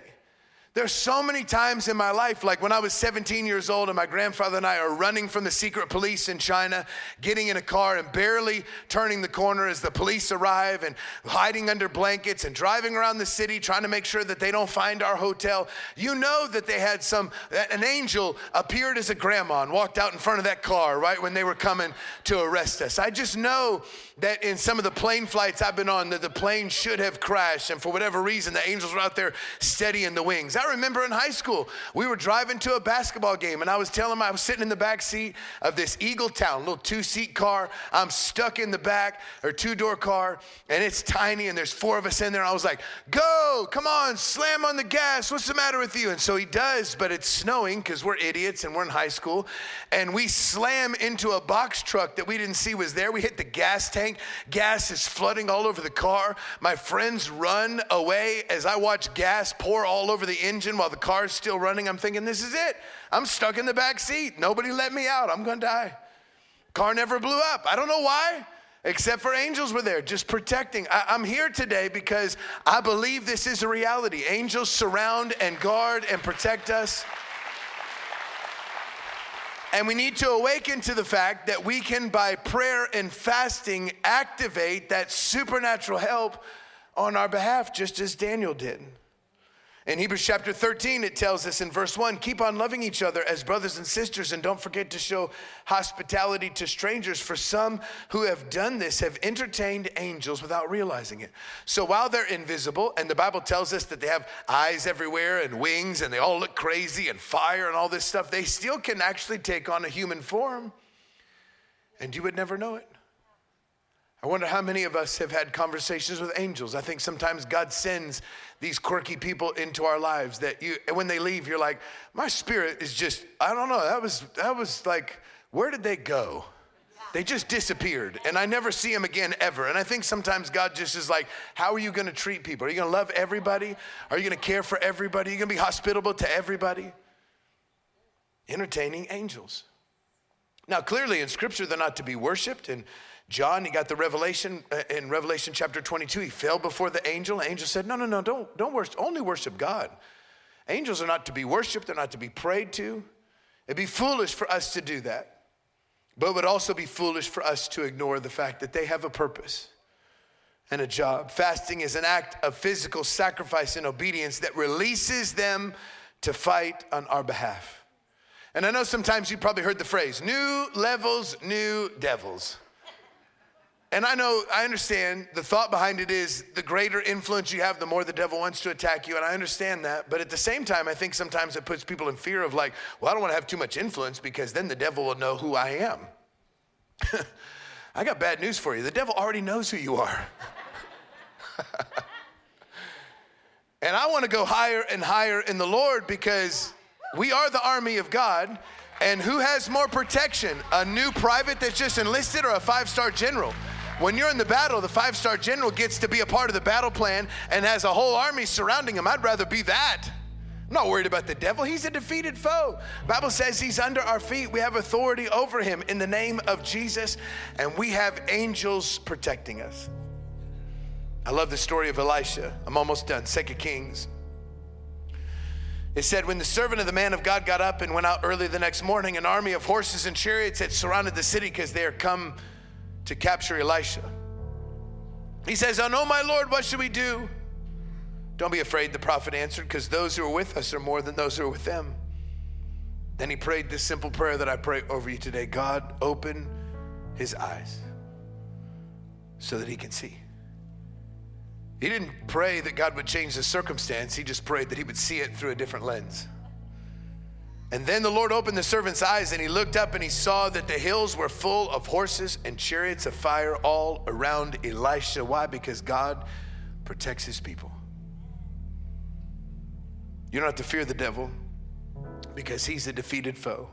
There's so many times in my life, like when I was seventeen years old and my grandfather and I are running from the secret police in China, getting in a car and barely turning the corner as the police arrive and hiding under blankets and driving around the city trying to make sure that they don't find our hotel. You know that they had some, an angel appeared as a grandma and walked out in front of that car right when they were coming to arrest us. I just know that in some of the plane flights I've been on that the plane should have crashed and for whatever reason the angels were out there steadying the wings. I I remember in high school, we were driving to a basketball game, and I was telling my, I was sitting in the back seat of this Eagletown, little two-seat car. I'm stuck in the back, or two-door car, and it's tiny, and there's four of us in there. I was like, go, come on, slam on the gas. What's the matter with you? And so he does, but it's snowing because we're idiots and we're in high school, and we slam into a box truck that we didn't see was there. We hit the gas tank. Gas is flooding all over the car. My friends run away as I watch gas pour all over the engine while the car's still running. I'm thinking, this is it. I'm stuck in the back seat. Nobody let me out. I'm going to die. Car never blew up. I don't know why, except for angels were there just protecting. I, I'm here today because I believe this is a reality. Angels surround and guard and protect us. And we need to awaken to the fact that we can, by prayer and fasting, activate that supernatural help on our behalf, just as Daniel did. In Hebrews chapter thirteen, it tells us in verse one, keep on loving each other as brothers and sisters, and don't forget to show hospitality to strangers, for some who have done this have entertained angels without realizing it. So while they're invisible, and the Bible tells us that they have eyes everywhere and wings, and they all look crazy and fire and all this stuff, they still can actually take on a human form, and you would never know it. I wonder how many of us have had conversations with angels. I think sometimes God sends these quirky people into our lives that you, and when they leave, you're like, my spirit is just, I don't know. That was, that was like, where did they go? They just disappeared, and I never see them again ever. And I think sometimes God just is like, how are you going to treat people? Are you going to love everybody? Are you going to care for everybody? Are you going to be hospitable to everybody? Entertaining angels. Now, clearly in Scripture, they're not to be worshiped, and John, he got the revelation in Revelation chapter twenty-two. He fell before the angel. The angel said, no, no, no, don't, don't worship. Only worship God. Angels are not to be worshiped. They're not to be prayed to. It'd be foolish for us to do that. But it would also be foolish for us to ignore the fact that they have a purpose and a job. Fasting is an act of physical sacrifice and obedience that releases them to fight on our behalf. And I know sometimes you probably heard the phrase, new levels, new devils. And I know, I understand the thought behind it is the greater influence you have, the more the devil wants to attack you. And I understand that. But at the same time, I think sometimes it puts people in fear of like, well, I don't want to have too much influence because then the devil will know who I am. I got bad news for you. The devil already knows who you are. And I want to go higher and higher in the Lord because we are the army of God. And who has more protection? A new private that's just enlisted or a five-star general? When you're in the battle, the five-star general gets to be a part of the battle plan and has a whole army surrounding him. I'd rather be that. I'm not worried about the devil. He's a defeated foe. The Bible says he's under our feet. We have authority over him in the name of Jesus, and we have angels protecting us. I love the story of Elisha. I'm almost done. Second Kings. It said, when the servant of the man of God got up and went out early the next morning, an army of horses and chariots had surrounded the city because they had come to capture Elisha. He says, oh, no, my Lord, what should we do? Don't be afraid, the prophet answered, because those who are with us are more than those who are with them. Then he prayed this simple prayer that I pray over you today. God, open his eyes so that he can see. He didn't pray that God would change the circumstance. He just prayed that he would see it through a different lens. And then the Lord opened the servant's eyes, and he looked up and he saw that the hills were full of horses and chariots of fire all around Elisha. Why? Because God protects his people. You don't have to fear the devil because he's a defeated foe.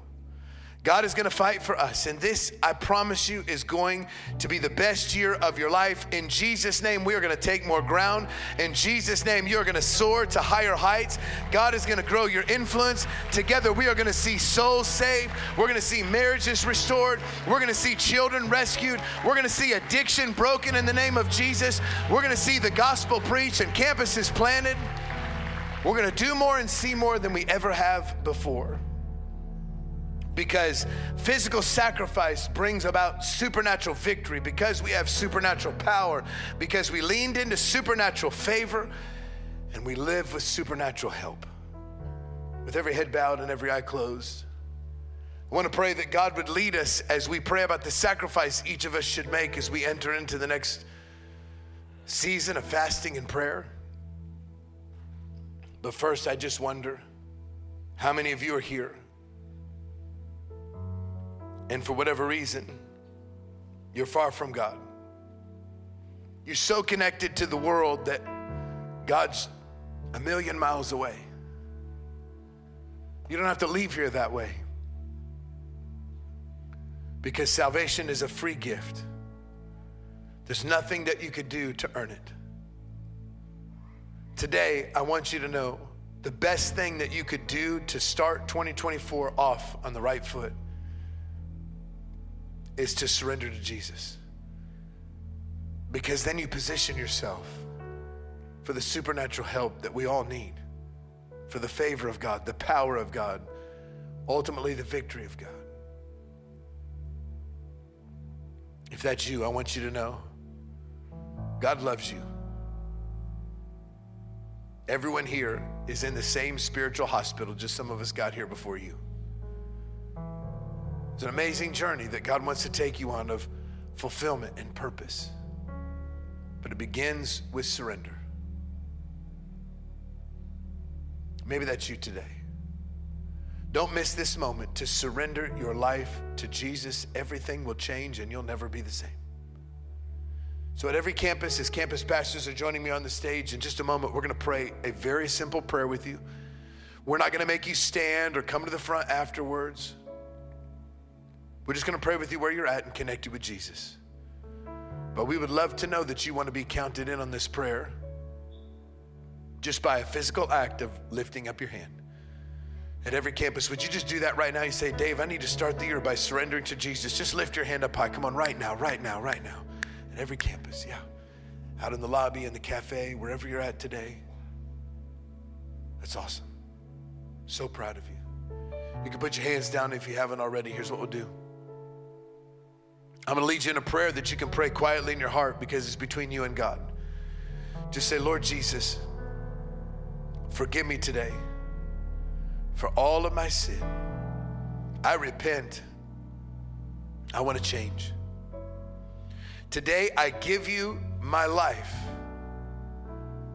God is going to fight for us. And this, I promise you, is going to be the best year of your life. In Jesus' name, we are going to take more ground. In Jesus' name, you are going to soar to higher heights. God is going to grow your influence. Together, we are going to see souls saved. We're going to see marriages restored. We're going to see children rescued. We're going to see addiction broken in the name of Jesus. We're going to see the gospel preached and campuses planted. We're going to do more and see more than we ever have before. Because physical sacrifice brings about supernatural victory, because we have supernatural power, because we leaned into supernatural favor, and we live with supernatural help. With every head bowed and every eye closed, I want to pray that God would lead us as we pray about the sacrifice each of us should make as we enter into the next season of fasting and prayer. But first, I just wonder how many of you are here, and for whatever reason, you're far from God. You're so connected to the world that God's a million miles away. You don't have to leave here that way, because salvation is a free gift. There's nothing that you could do to earn it. Today, I want you to know the best thing that you could do to start twenty twenty-four off on the right foot is to surrender to Jesus. Because then you position yourself for the supernatural help that we all need, for the favor of God, the power of God, ultimately the victory of God. If that's you, I want you to know God loves you. Everyone here is in the same spiritual hospital, just some of us got here before you. It's an amazing journey that God wants to take you on of fulfillment and purpose. But it begins with surrender. Maybe that's you today. Don't miss this moment to surrender your life to Jesus. Everything will change and you'll never be the same. So at every campus, as campus pastors are joining me on the stage, in just a moment, we're going to pray a very simple prayer with you. We're not going to make you stand or come to the front afterwards. We're just going to pray with you where you're at and connect you with Jesus. But we would love to know that you want to be counted in on this prayer just by a physical act of lifting up your hand. At every campus, would you just do that right now? You say, Dave, I need to start the year by surrendering to Jesus. Just lift your hand up high. Come on, right now, right now, right now. At every campus, yeah. Out in the lobby, in the cafe, wherever you're at today. That's awesome. So proud of you. You can put your hands down if you haven't already. Here's what we'll do. I'm going to lead you in a prayer that you can pray quietly in your heart because it's between you and God. Just say, Lord Jesus, forgive me today for all of my sin. I repent. I want to change. Today, I give you my life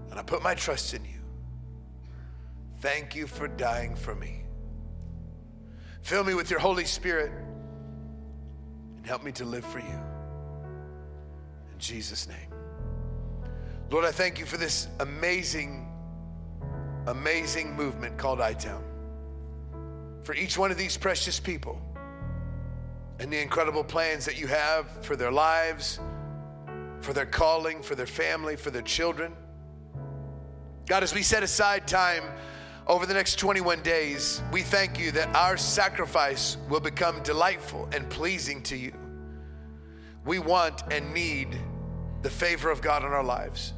and I put my trust in you. Thank you for dying for me. Fill me with your Holy Spirit. Help me to live for you. In Jesus' name. Lord, I thank you for this amazing, amazing movement called iTown. For each one of these precious people and the incredible plans that you have for their lives, for their calling, for their family, for their children. God, as we set aside time over the next twenty-one days, we thank you that our sacrifice will become delightful and pleasing to you. We want and need the favor of God in our lives.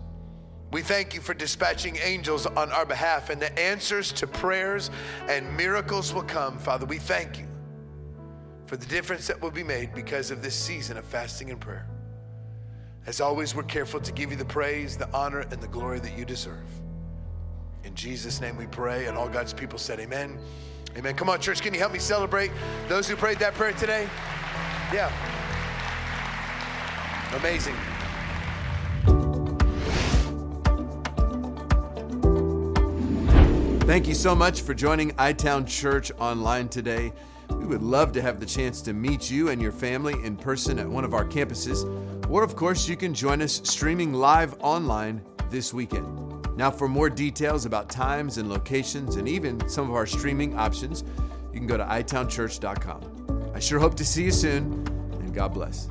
We thank you for dispatching angels on our behalf, and the answers to prayers and miracles will come. Father, we thank you for the difference that will be made because of this season of fasting and prayer. As always, we're careful to give you the praise, the honor, and the glory that you deserve. In Jesus' name we pray, and all God's people said amen. Amen. Come on, church, can you help me celebrate those who prayed that prayer today? Yeah. Amazing. Thank you so much for joining iTown Church online today. We would love to have the chance to meet you and your family in person at one of our campuses. Or, of course, you can join us streaming live online this weekend. Now, for more details about times and locations and even some of our streaming options, you can go to i town church dot com. I sure hope to see you soon, and God bless.